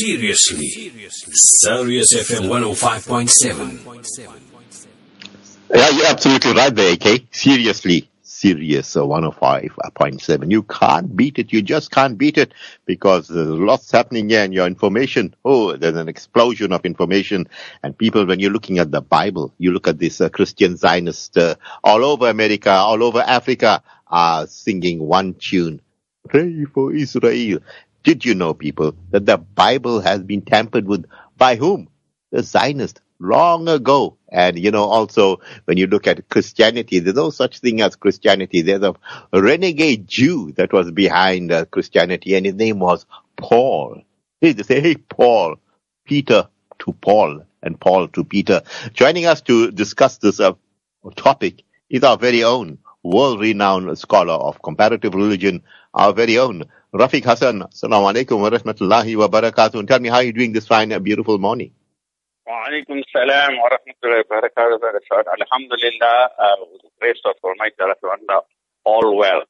seriously. Sirius FM 105.7. Yeah, you're absolutely right there, AK. Seriously. Sirius 105.7. You can't beat it. You just can't beat it because there's lots happening here in your information. Oh, there's an explosion of information. And people, when you're looking at the Bible, you look at this Christian Zionist all over America, all over Africa, are singing one tune. Pray for Israel. Did you know, people, that the Bible has been tampered with by whom? The Zionists. Long ago. And, you know, also, when you look at Christianity, there's no such thing as Christianity. There's a renegade Jew that was behind Christianity, and his name was Paul. They just say, hey, Paul, Peter to Paul, and Paul to Peter. Joining us to discuss this topic is our very own world-renowned scholar of comparative religion, our very own Rafeek Hassen. Assalamu alaikum wa rahmatullahi wa barakatuh. And tell me, how are you doing this fine, beautiful morning? Alaikum salam wa rahmatullahi wa barakatuh. Alhamdulillah, with the grace of Almighty Allah, all well.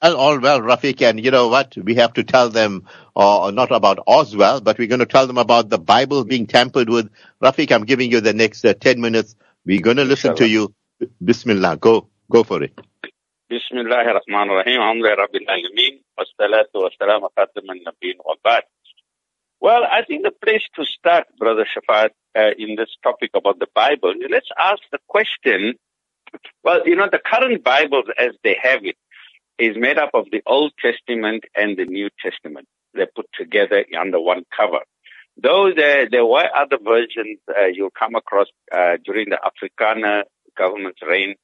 All well, Rafeek, and you know what? We have to tell them, not about Oswald, but we're going to tell them about the Bible being tampered with. Rafeek, I'm giving you the next 10 minutes. We're going to listen to you. Bismillah, go for it. Bismillahir Rahmanir Rahim. Alhamdulillah Rabbil Alameen. Wassalatu wassalamu ala khataman nabiyyin wa ba'd. Well, I think the place to start, Brother Shafat, in this topic about the Bible, let's ask the question, well, you know, the current Bibles as they have it is made up of the Old Testament and the New Testament. They're put together under one cover. Though there were other versions you'll come across during the Afrikaner government's reign,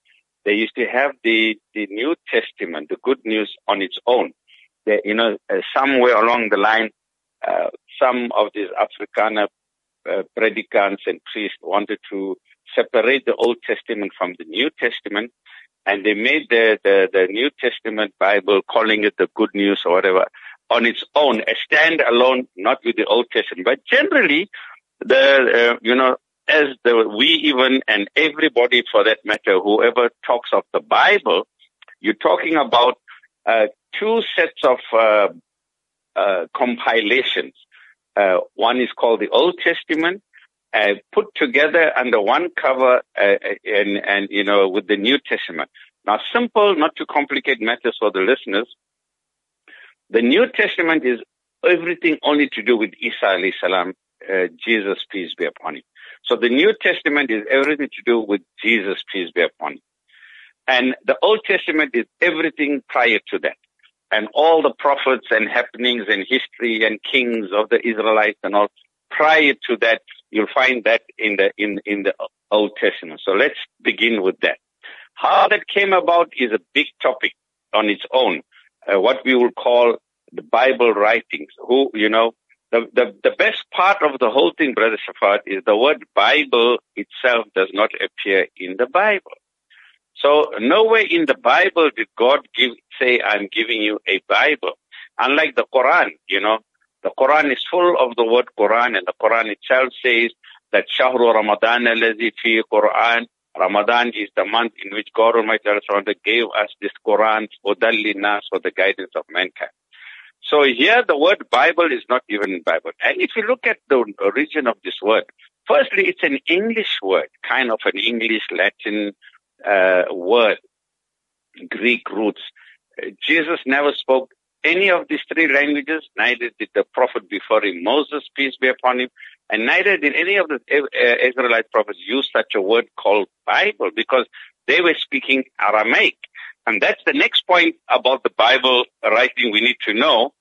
they used to have the New Testament, the Good News on its own. They, you know, somewhere along the line, some of these Afrikaner predicants and priests wanted to separate the Old Testament from the New Testament, and they made the New Testament Bible, calling it the Good News or whatever, on its own, a stand-alone, not with the Old Testament. But generally, and everybody for that matter, whoever talks of the Bible, you're talking about two sets of compilations. One is called the Old Testament, put together under one cover, and you know, with the New Testament. Now, simple, not to complicate matters for the listeners. The New Testament is everything only to do with Isa alayhi salam, Jesus, peace be upon him. So the New Testament is everything to do with Jesus, peace be upon him. And the Old Testament is everything prior to that. And all the prophets and happenings and history and kings of the Israelites and all, prior to that, you'll find that in the Old Testament. So let's begin with that. How that came about is a big topic on its own. What we will call the Bible writings. Who, you know, the best part of the whole thing, Brother Shafat, is the word Bible itself does not appear in the Bible. So nowhere in the Bible did God say, I'm giving you a Bible. Unlike the Quran, you know, the Quran is full of the word Quran, and the Quran itself says that Shahru Ramadan alladhi fi Quran. Ramadan is the month in which God Almighty gave us this Quran for the guidance of mankind. So here the word Bible is not even in Bible. And if you look at the origin of this word, firstly, it's an English word, kind of an English Latin word, Greek roots. Jesus never spoke any of these three languages, neither did the prophet before him, Moses, peace be upon him, and neither did any of the Israelite prophets use such a word called Bible, because they were speaking Aramaic. And that's the next point about the Bible writing we need to know,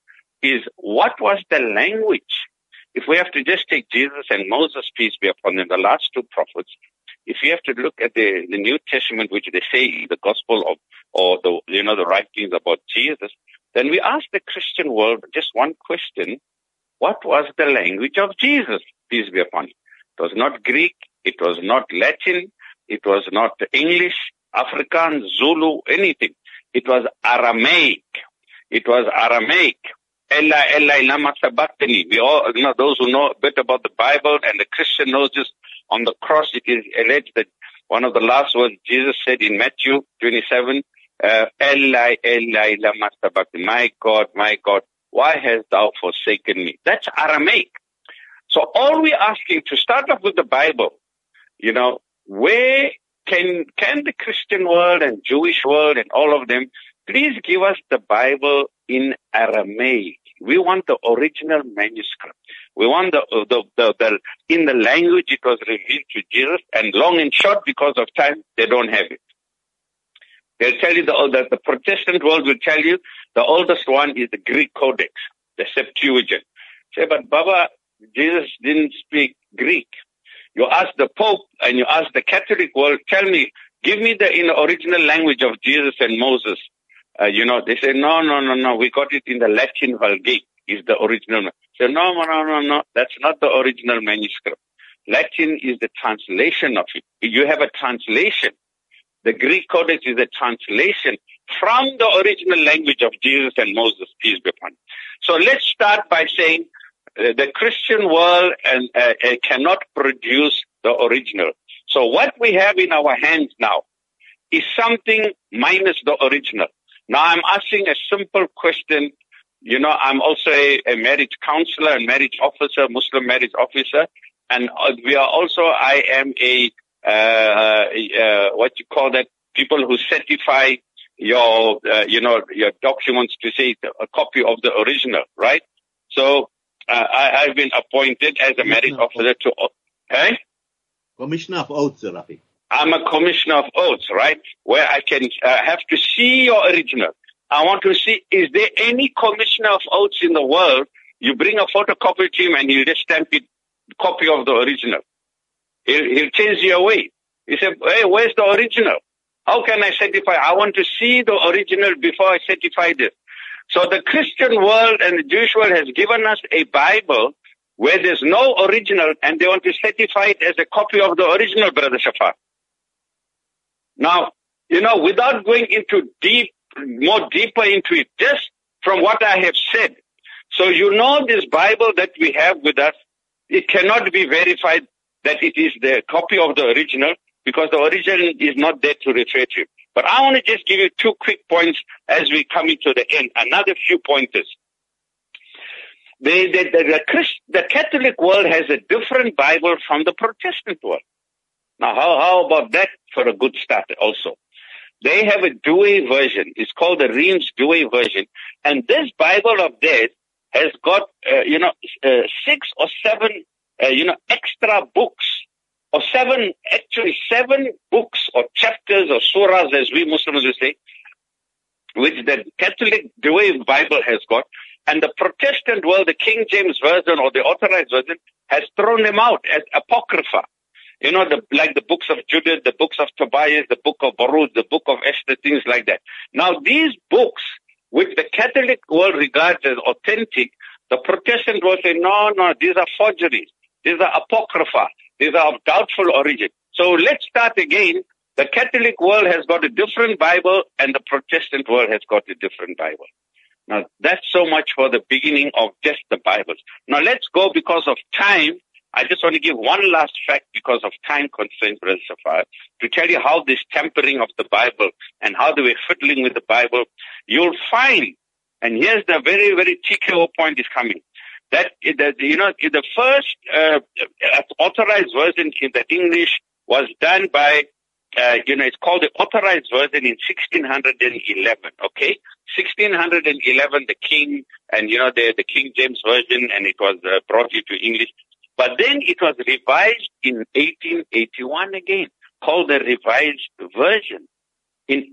is what was the language? If we have to just take Jesus and Moses, peace be upon them, the last two prophets, if you have to look at the New Testament, which they say the gospel of, or the, you know, the writings about Jesus, then we ask the Christian world just one question: what was the language of Jesus? Peace be upon him. It was not Greek. It was not Latin. It was not English, Afrikaans, Zulu, anything. It was Aramaic. It was Aramaic. Ella, ella, lama sabachthani. We all, you know, those who know a bit about the Bible and the Christian knows this. On the cross, it is alleged that one of the last words Jesus said in Matthew 27, Eli, Eli, lama sabachthani, my God, Why hast thou forsaken me? That's Aramaic. So all we're asking, to start off with the Bible, you know, where can the Christian world and Jewish world and all of them please give us the Bible in Aramaic? We want the original manuscript. We want the in the language it was revealed to Jesus, and long and short, because of time, they don't have it. They'll tell you the Protestant world will tell you the oldest one is the Greek Codex, the Septuagint. Say, but Baba, Jesus didn't speak Greek. You ask the Pope and you ask the Catholic world, tell me, give me the in the original language of Jesus and Moses. You know, they say, no, we got it in the Latin Vulgate, is the original. Say, no, that's not the original manuscript. Latin is the translation of it. You have a translation. The Greek Codex is a translation from the original language of Jesus and Moses, peace be upon him. So let's start by saying the Christian world cannot produce the original. So what we have in our hands now is something minus the original. Now, I'm asking a simple question. You know, I'm also a marriage counselor and marriage officer, Muslim marriage officer. And we are also, I am what you call that, people who certify your, your documents to say a copy of the original, right? So I've been appointed as a marriage officer to, Commissioner of Oaths, Rafeek. I'm a commissioner of oaths, right? Where I can have to see your original. I want to see, is there any commissioner of oaths in the world? You bring a photocopy to him and he'll just stamp it, copy of the original. He'll change you away. He said, hey, where's the original? How can I certify? I want to see the original before I certify this. So the Christian world and the Jewish world has given us a Bible where there's no original, and they want to certify it as a copy of the original, Brother Shafar. Now, you know, without going into deeper into it, just from what I have said. So you know this Bible that we have with us, it cannot be verified that it is the copy of the original, because the original is not there to refer to. But I want to just give you two quick points as we come into the end, another few pointers. The Catholic world has a different Bible from the Protestant world. Now, how about that for a good start also? They have a Douay version. It's called the Rheims Douay version. And this Bible of theirs has got, 6 or 7, extra books, or 7, actually 7 books or chapters or surahs, as we Muslims will say, which the Catholic Douay Bible has got. And the Protestant world, the King James Version or the Authorized Version, has thrown them out as Apocrypha. You know, like the books of Judith, the books of Tobias, the book of Baruch, the book of Esther, things like that. Now, these books, which the Catholic world regards as authentic, the Protestant world say, no, these are forgeries. These are Apocrypha. These are of doubtful origin. So let's start again. The Catholic world has got a different Bible, and the Protestant world has got a different Bible. Now, that's so much for the beginning of just the Bibles. Now, let's go, because of time. I just want to give one last fact because of time constraints, Brother Safar, to tell you how this tampering of the Bible and how they were fiddling with the Bible. You'll find, and here's the very, very TKO point is coming, that, the first Authorized Version in the English was done by, it's called the Authorized Version in 1611, okay? 1611, the King, and, the King James Version, and it was brought into English. But then it was revised in 1881 again, called the Revised Version.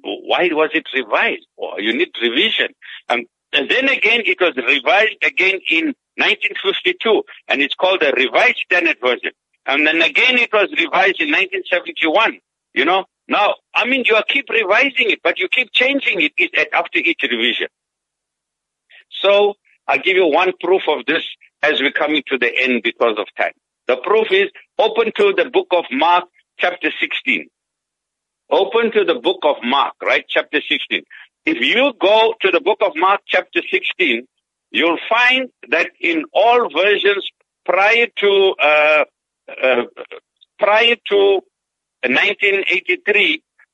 Why was it revised? Oh, you need revision. And then again, it was revised again in 1952, and it's called the Revised Standard Version. And then again, it was revised in 1971, Now, you keep revising it, but you keep changing it after each revision. So I'll give you one proof of this as we're coming to the end because of time. The proof is, open to the book of Mark, chapter 16. Open to the book of Mark, right, chapter 16. If you go to the book of Mark, chapter 16, you'll find that in all versions prior to 1983,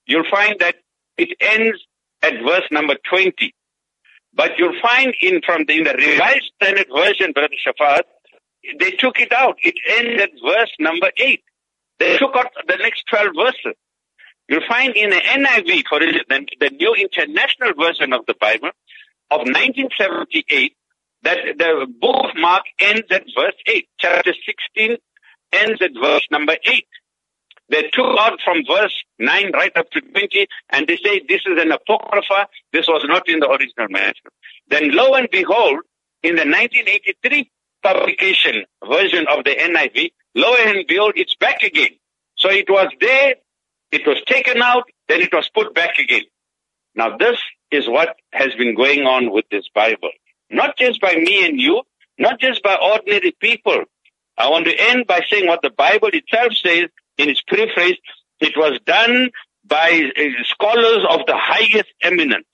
you'll find that it ends at verse number 20. But you'll find in the Revised Standard Version, Brother Shafat, they took it out. It ends at verse number 8. They took out the next 12 verses. You'll find in the NIV, for instance, the New International Version of the Bible of 1978, that the book of Mark ends at verse 8. Chapter 16 ends at verse number 8. They took out from verse 9 right up to 20, and they say this is an apocrypha. This was not in the original manuscript. Then lo and behold, in the 1983 publication version of the NIV, lo and behold, it's back again. So it was there, it was taken out, then it was put back again. Now this is what has been going on with this Bible. Not just by me and you, not just by ordinary people. I want to end by saying what the Bible itself says in its preface. It was done by scholars of the highest eminence.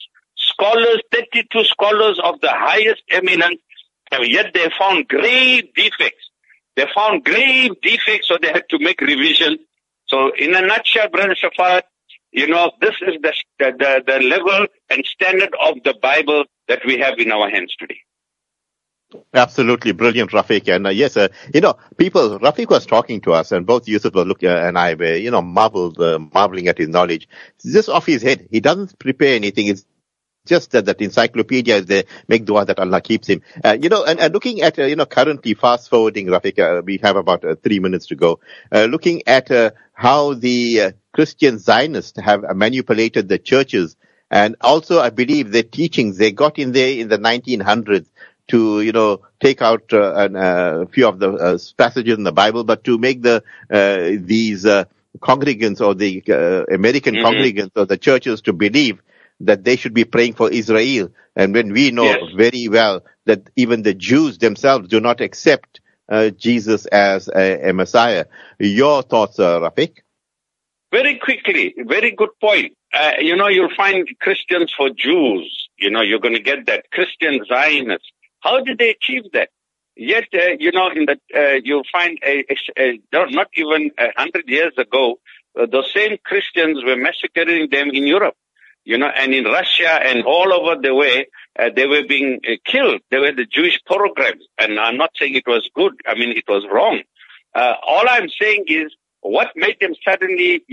32 scholars of the highest eminence, and yet they found grave defects. They found grave defects, so they had to make revision. So in a nutshell, Brother Shafat, this is the level and standard of the Bible that we have in our hands today. Absolutely brilliant, Rafeek. And Rafeek was talking to us, and both Yusuf and I were, marveling at his knowledge. It's just off his head. He doesn't prepare anything. It's just that encyclopedia is there. Make dua that Allah keeps him. And looking at, currently fast forwarding, Rafeek, we have about 3 minutes to go. Looking at how the Christian Zionists have manipulated the churches, and also I believe their teachings they got in there in the 1900s. To, take out a few of the passages in the Bible, but to make these congregants or the American congregants or the churches to believe that they should be praying for Israel. And when we know very well that even the Jews themselves do not accept Jesus as a Messiah. Your thoughts, Rafeek? Very quickly, very good point. You'll find Christians for Jews. You're going to get that. Christian Zionists. How did they achieve that? Yet, you'll find not even 100 years ago, those same Christians were massacring them in Europe, and in Russia and all over the way, they were being killed. They were the Jewish programs. And I'm not saying it was good. I mean, it was wrong. All I'm saying is what made them suddenly,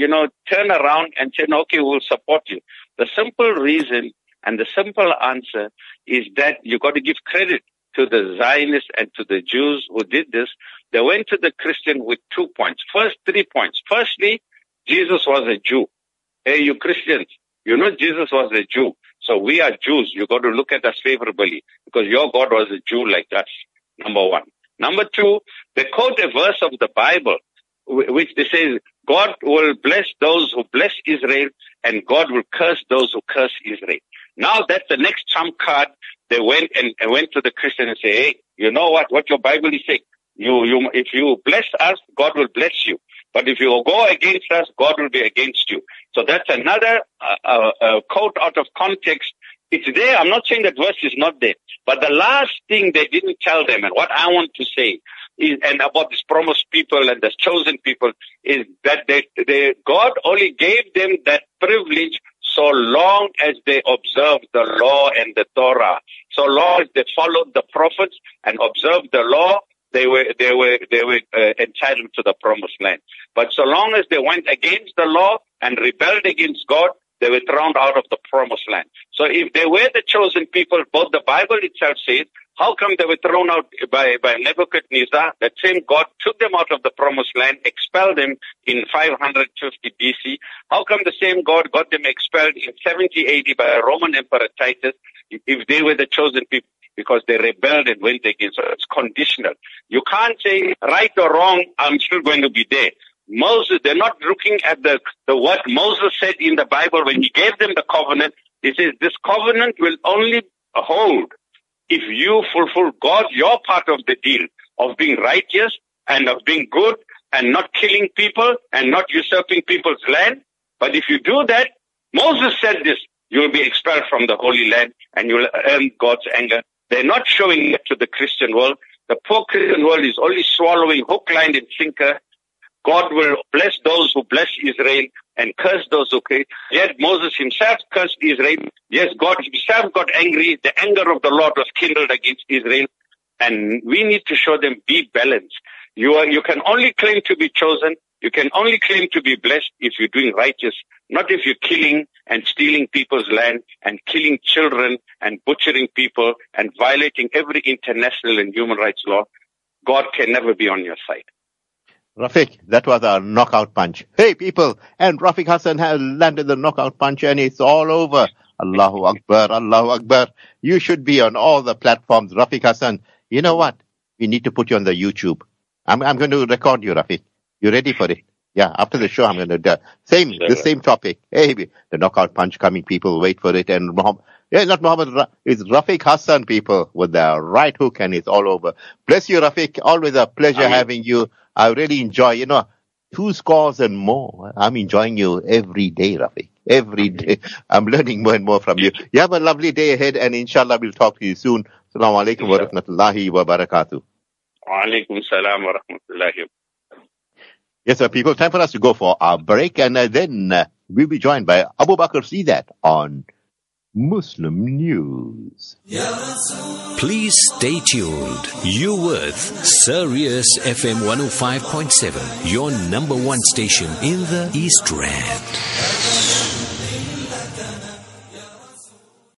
turn around and say, okay, we'll support you. The simple reason and the simple answer is that you got to give credit to the Zionists and to the Jews who did this. They went to the Christian with 2 points. First, 3 points. Firstly, Jesus was a Jew. Hey, you Christians, Jesus was a Jew. So we are Jews. You got to look at us favorably because your God was a Jew like us, number one. Number two, they quote a verse of the Bible, which they say, God will bless those who bless Israel and God will curse those who curse Israel. Now that's the next trump card. They went and went to the Christian and say, hey, you know what your Bible is saying? If you bless us, God will bless you. But if you go against us, God will be against you. So that's another quote out of context. It's there. I'm not saying that verse is not there. But the last thing they didn't tell them, and what I want to say is, and about this promised people and the chosen people, is that God only gave them that privilege so long as they observed the law and the Torah, so long as they followed the prophets and observed the law, they were entitled to the promised land. But so long as they went against the law and rebelled against God, they were thrown out of the promised land. So if they were the chosen people, both the Bible itself says, how come they were thrown out by Nebuchadnezzar? That same God took them out of the promised land, expelled them in 550 BC. How come the same God got them expelled in 70 AD by Roman Emperor Titus if they were the chosen people? Because they rebelled and went against us. It's conditional. You can't say right or wrong, I'm still going to be there. Moses, they're not looking at the what Moses said in the Bible when he gave them the covenant. He says this covenant will only hold if you fulfill God, your part of the deal of being righteous and of being good and not killing people and not usurping people's land. But if you do that, Moses said this, you'll be expelled from the Holy Land and you'll earn God's anger. They're not showing it to the Christian world. The poor Christian world is only swallowing hook, line, and sinker. God will bless those who bless Israel and cursed those who create. Yet Moses himself cursed Israel. Yes, God himself got angry. The anger of the Lord was kindled against Israel. And we need to show them, be balanced. You can only claim to be chosen. You can only claim to be blessed if you're doing righteous, not if you're killing and stealing people's land and killing children and butchering people and violating every international and human rights law. God can never be on your side. Rafeek, that was a knockout punch. Hey, people, and Rafeek Hassen has landed the knockout punch and it's all over. Allahu Akbar, Allahu Akbar. You should be on all the platforms, Rafeek Hassen. You know what? We need to put you on the YouTube. I'm going to record you, Rafeek. You ready for it? Yeah, after the show, I'm going to do the same topic. Hey, the knockout punch coming, people, wait for it. And it's Rafeek Hassen, people, with the right hook, and it's all over. Bless you, Rafeek. Always a pleasure having you. I really enjoy, 2 scores and more. I'm enjoying you every day, Rafeek. Every day. I'm learning more and more from you. You have a lovely day ahead, and inshallah, we'll talk to you soon. Assalamu alaikum wa rahmatullahi wa barakatuh. Wa alaikum salam wa rahmatullahi wa barakatuh. Yes, sir, people, time for us to go for our break, and then we'll be joined by Abu Bakr Sidat on Muslim News. Please stay tuned. You're with Sirius FM 105.7, your number one station in the East Rand.